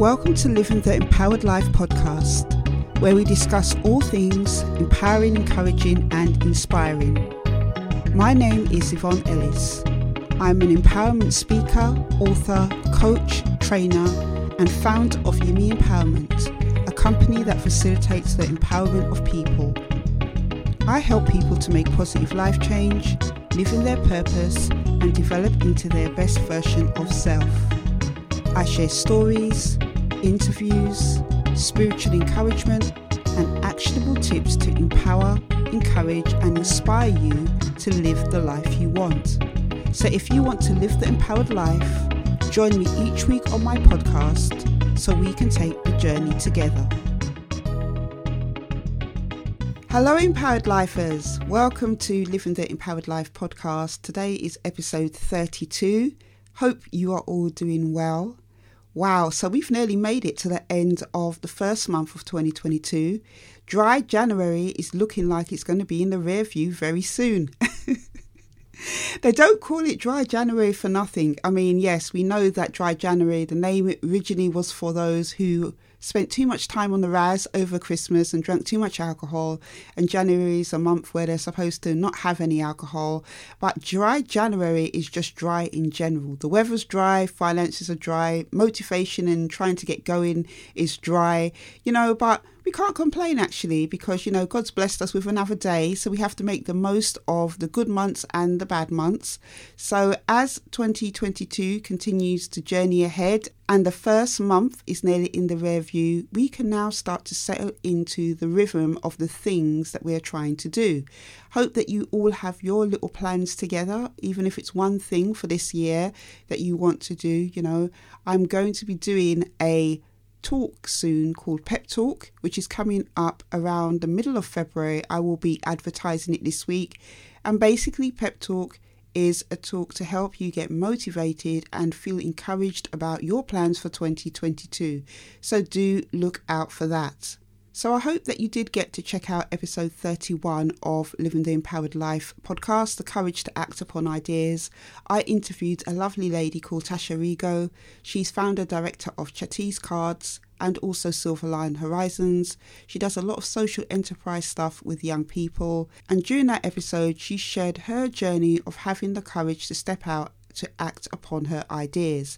Welcome to Living the Empowered Life podcast, where we discuss all things empowering, encouraging and inspiring. My name is Yvonne Ellis. I'm an empowerment speaker, author, coach, trainer and founder of Yumi Empowerment, a company that facilitates the empowerment of people. I help people to make positive life change, live in their purpose and develop into their best version of self. I share stories, interviews, spiritual encouragement and actionable tips to empower, encourage and inspire you to live the life you want. So if you want to live the empowered life, join me each week on my podcast so we can take the journey together. Hello Empowered Lifers, welcome to Living the Empowered Life podcast. Today is episode 32. Hope you are all doing well. Wow, so we've nearly made it to the end of the first month of 2022. Dry January is looking like it's going to be in the rear view very soon. They don't call it Dry January for nothing. I mean, yes, we know that Dry January, the name originally was for those who spent too much time on the razz over Christmas and drank too much alcohol. And January is a month where they're supposed to not have any alcohol. But Dry January is just dry in general. The weather's dry, finances are dry, motivation and trying to get going is dry, you know, but we can't complain actually because, you know, God's blessed us with another day. So we have to make the most of the good months and the bad months. So as 2022 continues to journey ahead and the first month is nearly in the rear view, we can now start to settle into the rhythm of the things that we're trying to do. Hope that you all have your little plans together, even if it's one thing for this year that you want to do. You know, I'm going to be doing a talk soon called Pep Talk, which is coming up around the middle of February. I will be advertising it this week. And basically Pep Talk is a talk to help you get motivated and feel encouraged about your plans for 2022. So do look out for that. So I hope that you did get to check out episode 31 of Living the Empowered Life podcast, The Courage to Act Upon Ideas. I interviewed a lovely lady called Tasha Rigo. She's founder director of Chatty's Cards and also Silver Lion Horizons. She does a lot of social enterprise stuff with young people. And during that episode, she shared her journey of having the courage to step out to act upon her ideas.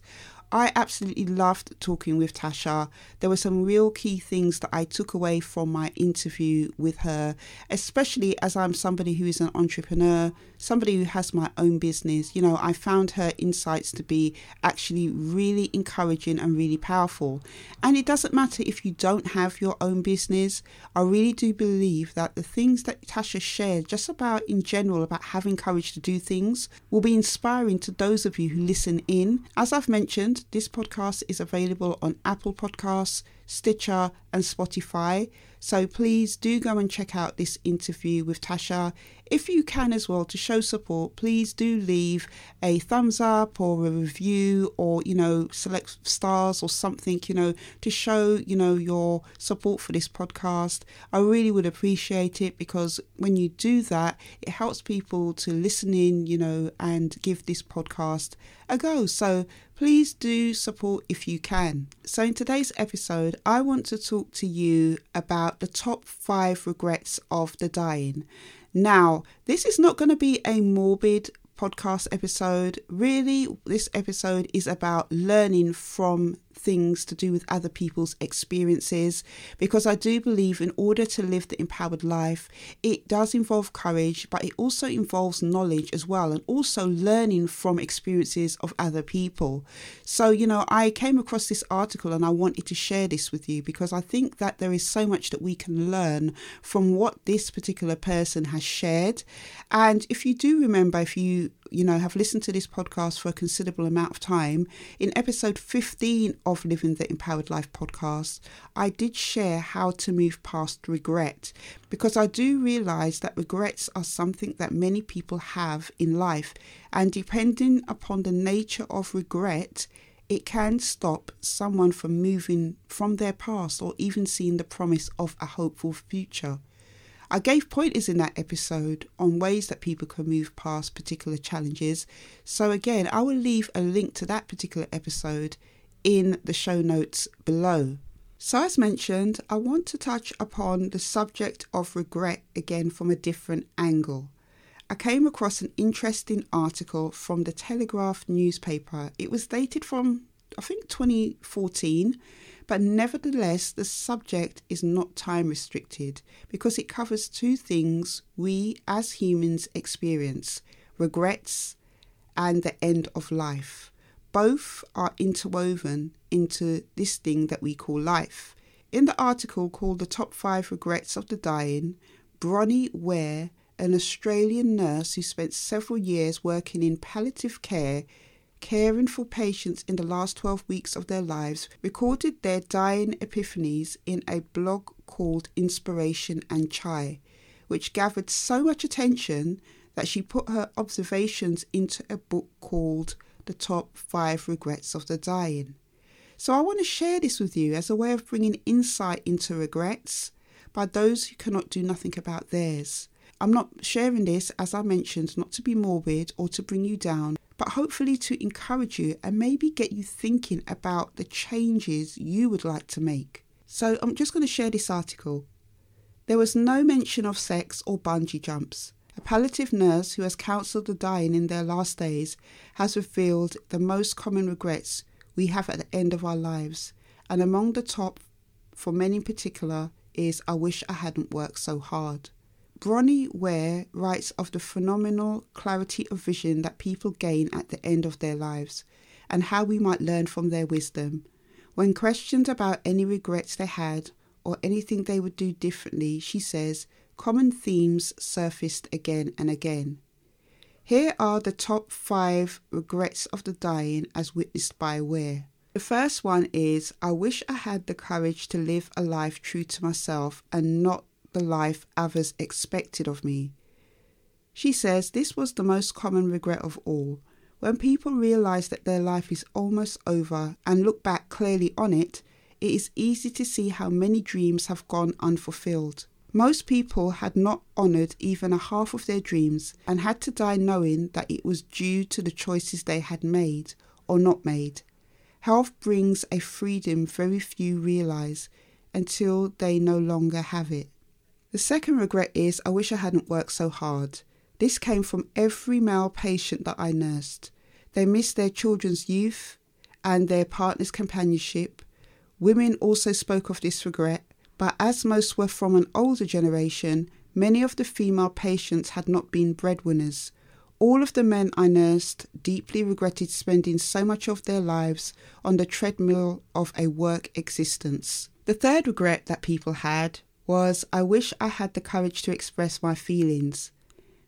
I absolutely loved talking with Tasha. There were some real key things that I took away from my interview with her, especially as I'm somebody who is an entrepreneur, somebody who has my own business. You know, I found her insights to be actually really encouraging and really powerful. And it doesn't matter if you don't have your own business. I really do believe that the things that Tasha shared just about in general about having courage to do things will be inspiring to those of you who listen in. As I've mentioned, this podcast is available on Apple Podcasts, Stitcher and Spotify. So please do go and check out this interview with Tasha. If you can as well, to show support, please do leave a thumbs up or a review or, you know, select stars or something, you know, to show, you know, your support for this podcast. I really would appreciate it because when you do that, it helps people to listen in, you know, and give this podcast a go. So please do support if you can. So in today's episode, I want to talk to you about the top 5 regrets of the dying. Now, this is not going to be a morbid podcast episode. Really, this episode is about learning from things to do with other people's experiences, because I do believe in order to live the empowered life, it does involve courage, but it also involves knowledge as well, and also learning from experiences of other people. So, you know, I came across this article and I wanted to share this with you because I think that there is so much that we can learn from what this particular person has shared. And if you do remember, if you know, have listened to this podcast for a considerable amount of time, in episode 15 of Living the Empowered Life podcast, I did share how to move past regret, because I do realize that regrets are something that many people have in life. And depending upon the nature of regret, it can stop someone from moving from their past or even seeing the promise of a hopeful future. I gave pointers in that episode on ways that people can move past particular challenges. So again, I will leave a link to that particular episode in the show notes below. So as mentioned, I want to touch upon the subject of regret again from a different angle. I came across an interesting article from the Telegraph newspaper. It was dated from, I think, 2014, but nevertheless, the subject is not time restricted because it covers two things we as humans experience, regrets and the end of life. Both are interwoven into this thing that we call life. In the article called The Top 5 Regrets of the Dying, Bronnie Ware, an Australian nurse who spent several years working in palliative care, caring for patients in the last 12 weeks of their lives, recorded their dying epiphanies in a blog called Inspiration and Chai, which gathered so much attention that she put her observations into a book called The Top 5 Regrets of the Dying. So I want to share this with you as a way of bringing insight into regrets by those who cannot do nothing about theirs. I'm not sharing this, as I mentioned, not to be morbid or to bring you down, but hopefully to encourage you and maybe get you thinking about the changes you would like to make. So I'm just going to share this article. There was no mention of sex or bungee jumps. A palliative nurse who has counselled the dying in their last days has revealed the most common regrets we have at the end of our lives. And among the top, for many in particular, is I wish I hadn't worked so hard. Bronnie Ware writes of the phenomenal clarity of vision that people gain at the end of their lives and how we might learn from their wisdom. When questioned about any regrets they had or anything they would do differently, she says, common themes surfaced again and again. Here are the top 5 regrets of the dying as witnessed by Ware. The first one is, I wish I had the courage to live a life true to myself and not the life others expected of me. She says this was the most common regret of all. When people realise that their life is almost over and look back clearly on it, it is easy to see how many dreams have gone unfulfilled. Most people had not honoured even a half of their dreams and had to die knowing that it was due to the choices they had made or not made. Health brings a freedom very few realise until they no longer have it. The second regret is, I wish I hadn't worked so hard. This came from every male patient that I nursed. They missed their children's youth and their partner's companionship. Women also spoke of this regret, but as most were from an older generation, many of the female patients had not been breadwinners. All of the men I nursed deeply regretted spending so much of their lives on the treadmill of a work existence. The third regret that people had was, I wish I had the courage to express my feelings.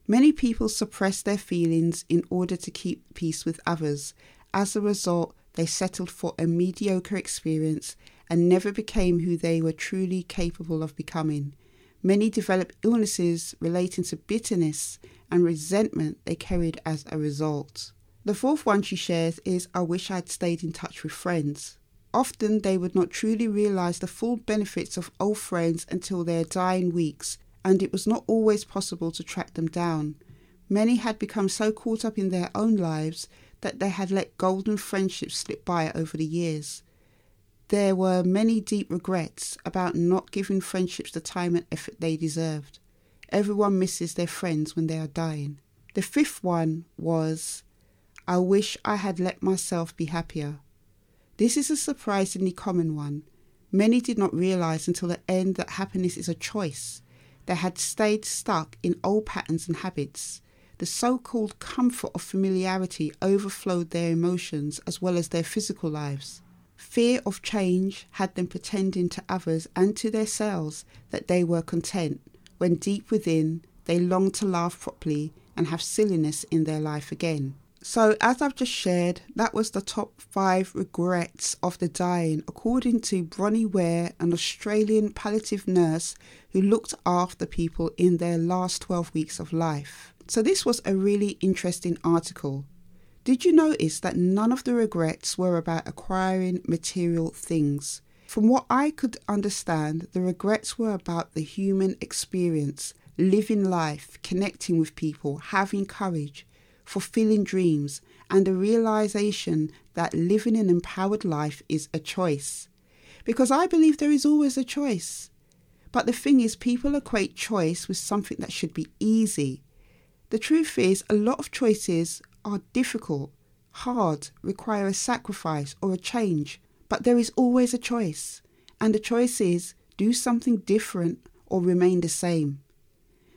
Many people suppress their feelings in order to keep peace with others. As a result, they settled for a mediocre experience and never became who they were truly capable of becoming. Many developed illnesses relating to bitterness and resentment they carried as a result. The fourth one she shares is, I wish I had stayed in touch with friends. Often they would not truly realise the full benefits of old friends until their dying weeks, and it was not always possible to track them down. Many had become so caught up in their own lives that they had let golden friendships slip by over the years. There were many deep regrets about not giving friendships the time and effort they deserved. Everyone misses their friends when they are dying. The fifth one was, I wish I had let myself be happier. This is a surprisingly common one. Many did not realise until the end that happiness is a choice. They had stayed stuck in old patterns and habits. The so-called comfort of familiarity overflowed their emotions as well as their physical lives. Fear of change had them pretending to others and to themselves that they were content, when deep within they longed to laugh properly and have silliness in their life again. So as I've just shared, that was the top 5 regrets of the dying, according to Bronnie Ware, an Australian palliative nurse who looked after people in their last 12 weeks of life. So this was a really interesting article. Did you notice that none of the regrets were about acquiring material things? From what I could understand, the regrets were about the human experience, living life, connecting with people, having courage, fulfilling dreams, and the realization that living an empowered life is a choice. Because I believe there is always a choice. But the thing is, people equate choice with something that should be easy. The truth is, a lot of choices are difficult, hard, require a sacrifice or a change. But there is always a choice. And the choice is, do something different or remain the same.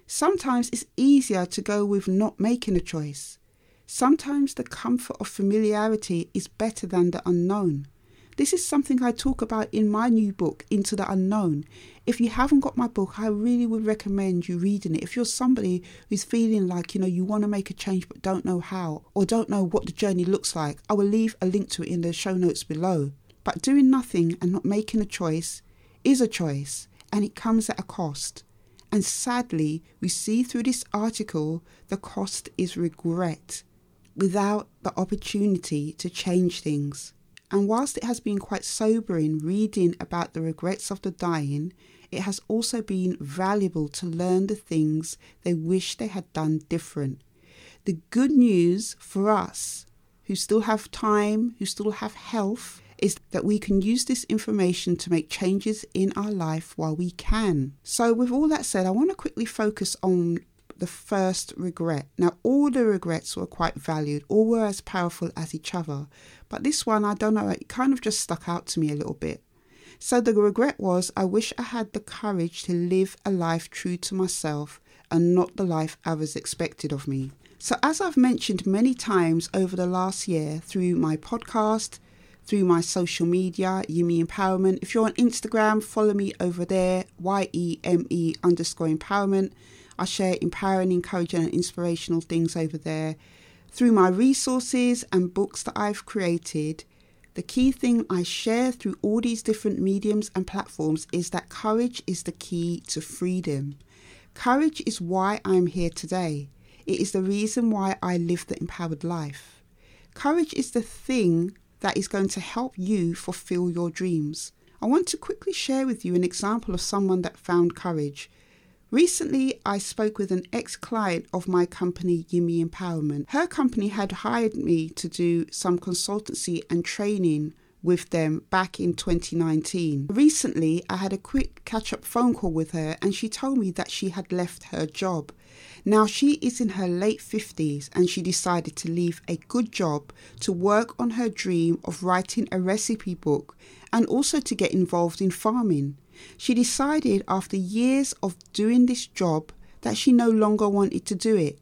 Sometimes it's easier to go with not making a choice. Sometimes the comfort of familiarity is better than the unknown. This is something I talk about in my new book, Into the Unknown. If you haven't got my book, I really would recommend you reading it. If you're somebody who's feeling like, you want to make a change but don't know how or don't know what the journey looks like, I will leave a link to it in the show notes below. But doing nothing and not making a choice is a choice, and it comes at a cost. And sadly, we see through this article, the cost is regret without the opportunity to change things. And whilst it has been quite sobering reading about the regrets of the dying, it has also been valuable to learn the things they wish they had done different. The good news for us, who still have time, who still have health, is that we can use this information to make changes in our life while we can. So with all that said, I want to quickly focus on the first regret. Now, all the regrets were quite valued, all were as powerful as each other. But this one, I don't know, it kind of just stuck out to me a little bit. So the regret was, I wish I had the courage to live a life true to myself and not the life others expected of me. So as I've mentioned many times over the last year through my podcast, through my social media, Yumi Empowerment. If you're on Instagram, follow me over there, YEME_empowerment. I share empowering, encouraging and inspirational things over there. Through my resources and books that I've created, the key thing I share through all these different mediums and platforms is that courage is the key to freedom. Courage is why I'm here today. It is the reason why I live the empowered life. Courage is the thing that is going to help you fulfill your dreams. I want to quickly share with you an example of someone that found courage. Recently, I spoke with an ex-client of my company, Yumi Empowerment. Her company had hired me to do some consultancy and training with them back in 2019. Recently, I had a quick catch-up phone call with her and she told me that she had left her job. Now she is in her late 50s and she decided to leave a good job to work on her dream of writing a recipe book and also to get involved in farming. She decided after years of doing this job that she no longer wanted to do it.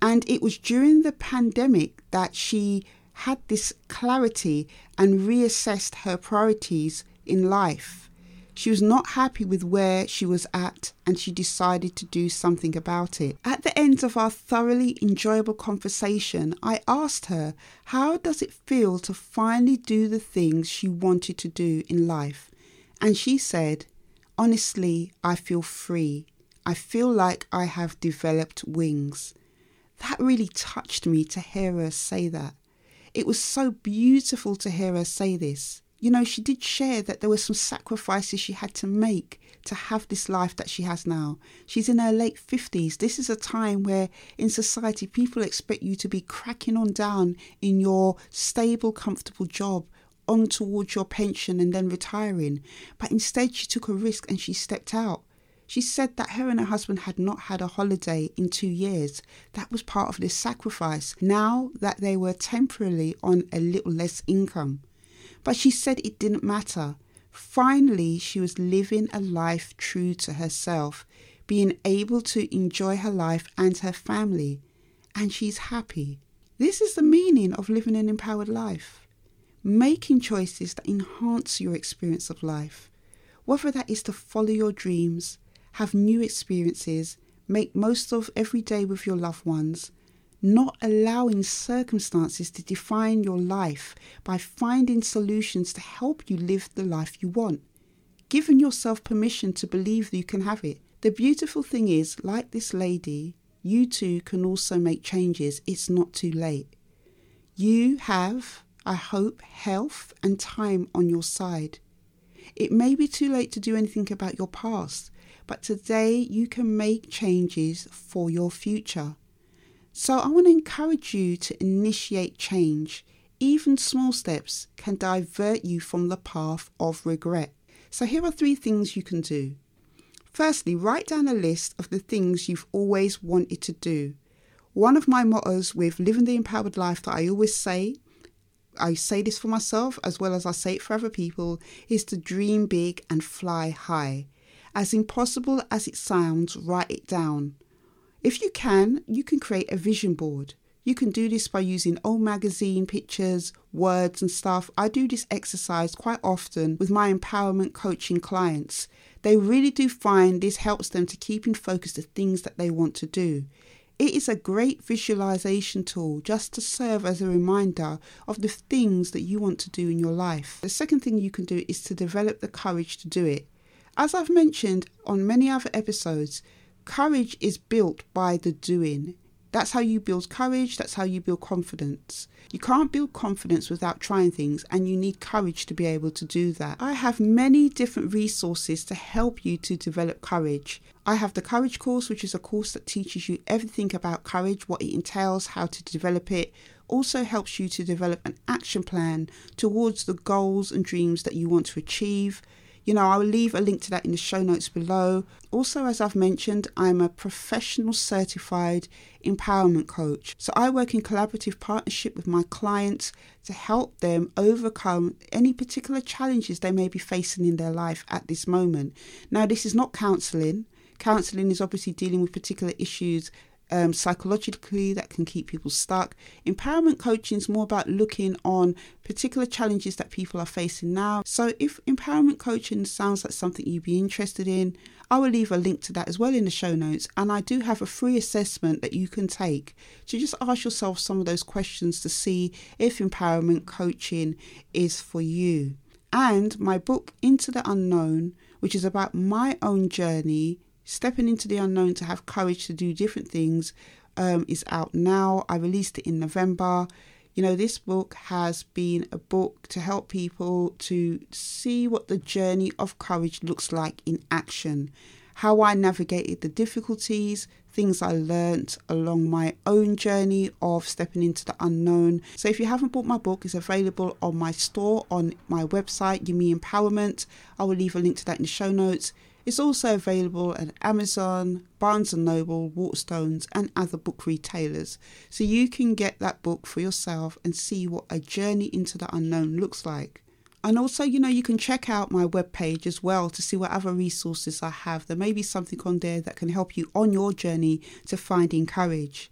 And it was during the pandemic that she had this clarity and reassessed her priorities in life. She was not happy with where she was at and she decided to do something about it. At the end of our thoroughly enjoyable conversation, I asked her, how does it feel to finally do the things she wanted to do in life? And she said, honestly, I feel free. I feel like I have developed wings. That really touched me to hear her say that. It was so beautiful to hear her say this. She did share that there were some sacrifices she had to make to have this life that she has now. She's in her late 50s. This is a time where in society, people expect you to be cracking on down in your stable, comfortable job, on towards your pension and then retiring. But instead, she took a risk and she stepped out. She said that her and her husband had not had a holiday in 2 years. That was part of this sacrifice, now that they were temporarily on a little less income. But she said it didn't matter. Finally, she was living a life true to herself, being able to enjoy her life and her family. And she's happy. This is the meaning of living an empowered life. Making choices that enhance your experience of life. Whether that is to follow your dreams, have new experiences, make most of every day with your loved ones, not allowing circumstances to define your life by finding solutions to help you live the life you want, giving yourself permission to believe that you can have it. The beautiful thing is, like this lady, you too can also make changes. It's not too late. You have, I hope, health and time on your side. It may be too late to do anything about your past, but today you can make changes for your future. So I want to encourage you to initiate change. Even small steps can divert you from the path of regret. So here are 3 things you can do. Firstly, write down a list of the things you've always wanted to do. One of my mottos with living the empowered life that I always say, I say this for myself as well as I say it for other people, is to dream big and fly high. As impossible as it sounds, write it down. If you can create a vision board. You can do this by using old magazine pictures, words and stuff. I do this exercise quite often with my empowerment coaching clients. They really do find this helps them to keep in focus the things that they want to do. It is a great visualization tool just to serve as a reminder of the things that you want to do in your life. The second thing you can do is to develop the courage to do it. As I've mentioned on many other episodes, courage is built by the doing. That's how you build courage. That's how you build confidence. You can't build confidence without trying things, and you need courage to be able to do that. I have many different resources to help you to develop courage. I have the Courage course, which is a course that teaches you everything about courage, what it entails, how to develop it. Also helps you to develop an action plan towards the goals and dreams that you want to achieve. You know, I'll leave a link to that in the show notes below. Also, as I've mentioned, I'm a professional certified empowerment coach. So I work in collaborative partnership with my clients to help them overcome any particular challenges they may be facing in their life at this moment. Now, this is not counselling. Counselling is obviously dealing with particular issues psychologically that can keep people stuck. Empowerment coaching is more about looking on particular challenges that people are facing now. So if empowerment coaching sounds like something you'd be interested in, I will leave a link to that as well in the show notes. And I do have a free assessment that you can take to just ask yourself some of those questions to see if empowerment coaching is for you. And my book, Into the Unknown, which is about my own journey stepping into the unknown to have courage to do different things is out now. I released it in November. You know, this book has been a book to help people to see what the journey of courage looks like in action. How I navigated the difficulties, things I learnt along my own journey of stepping into the unknown. So if you haven't bought my book, it's available on my store, on my website, Yumi Empowerment. I will leave a link to that in the show notes. It's also available at Amazon, Barnes & Noble, Waterstones and other book retailers. So you can get that book for yourself and see what a journey into the unknown looks like. And also, you know, you can check out my webpage as well to see what other resources I have. There may be something on there that can help you on your journey to finding courage.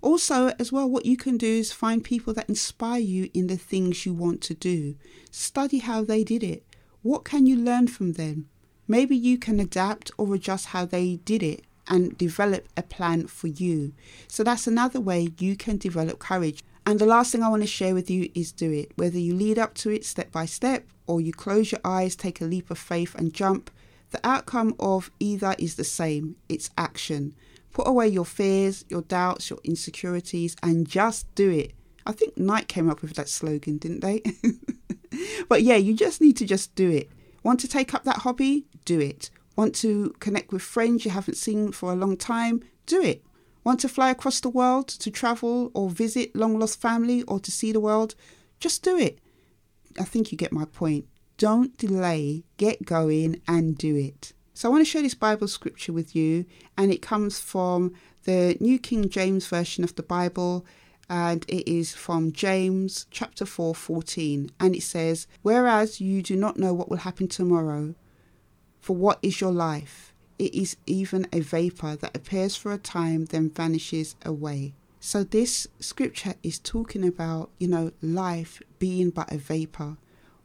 Also, as well, what you can do is find people that inspire you in the things you want to do. Study how they did it. What can you learn from them? Maybe you can adapt or adjust how they did it and develop a plan for you. So that's another way you can develop courage. And the last thing I want to share with you is do it. Whether you lead up to it step by step or you close your eyes, take a leap of faith and jump, the outcome of either is the same. It's action. Put away your fears, your doubts, your insecurities and just do it. I think Nike came up with that slogan, didn't they? But yeah, you just need to just do it. Want to take up that hobby? Do it. Want to connect with friends you haven't seen for a long time? Do it. Want to fly across the world to travel or visit long lost family or to see the world? Just do it. I think you get my point. Don't delay. Get going and do it. So I want to share this Bible scripture with you, and it comes from the New King James Version of the Bible. And it is from James chapter 4:14. And it says, "Whereas you do not know what will happen tomorrow, for what is your life? It is even a vapor that appears for a time, then vanishes away." So this scripture is talking about, you know, life being but a vapor.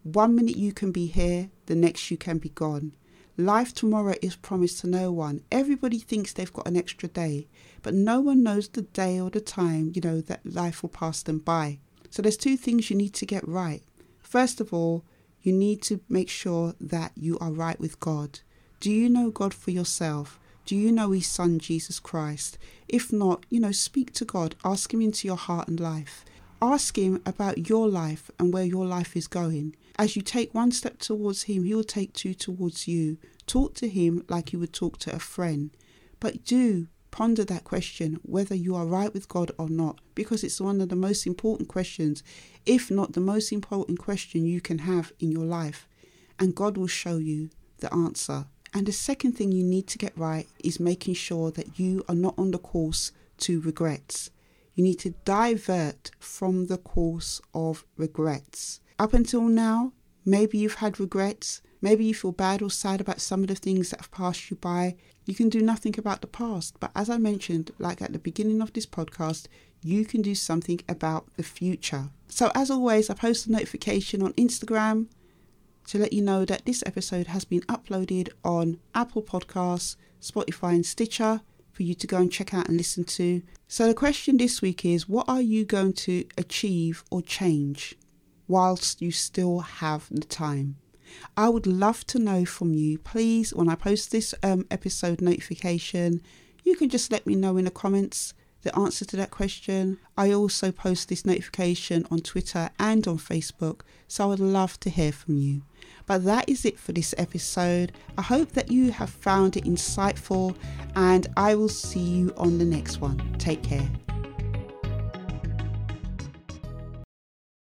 One minute you can be here, the next you can be gone. Life tomorrow is promised to no one. Everybody thinks they've got an extra day, but no one knows the day or the time, you know, that life will pass them by. So there's 2 things you need to get right. First of all, you need to make sure that you are right with God. Do you know God for yourself? Do you know his son, Jesus Christ? If not, you know, speak to God. Ask him into your heart and life. Ask him about your life and where your life is going. As you take 1 step towards him, he will take 2 towards you. Talk to him like you would talk to a friend. But do Ponder that question, whether you are right with God or not, because it's one of the most important questions, if not the most important question you can have in your life. And God will show you the answer. And the second thing you need to get right is making sure that you are not on the course to regrets. You need to divert from the course of regrets. Up until now, maybe you've had regrets. Maybe you feel bad or sad about some of the things that have passed you by. You can do nothing about the past. But as I mentioned, like at the beginning of this podcast, you can do something about the future. So as always, I post a notification on Instagram to let you know that this episode has been uploaded on Apple Podcasts, Spotify and Stitcher for you to go and check out and listen to. So the question this week is, what are you going to achieve or change whilst you still have the time? I would love to know from you. Please, when I post this episode notification, you can just let me know in the comments the answer to that question. I also post this notification on Twitter and on Facebook, so I would love to hear from you. But that is it for this episode. I hope that you have found it insightful, and I will see you on the next one. Take care.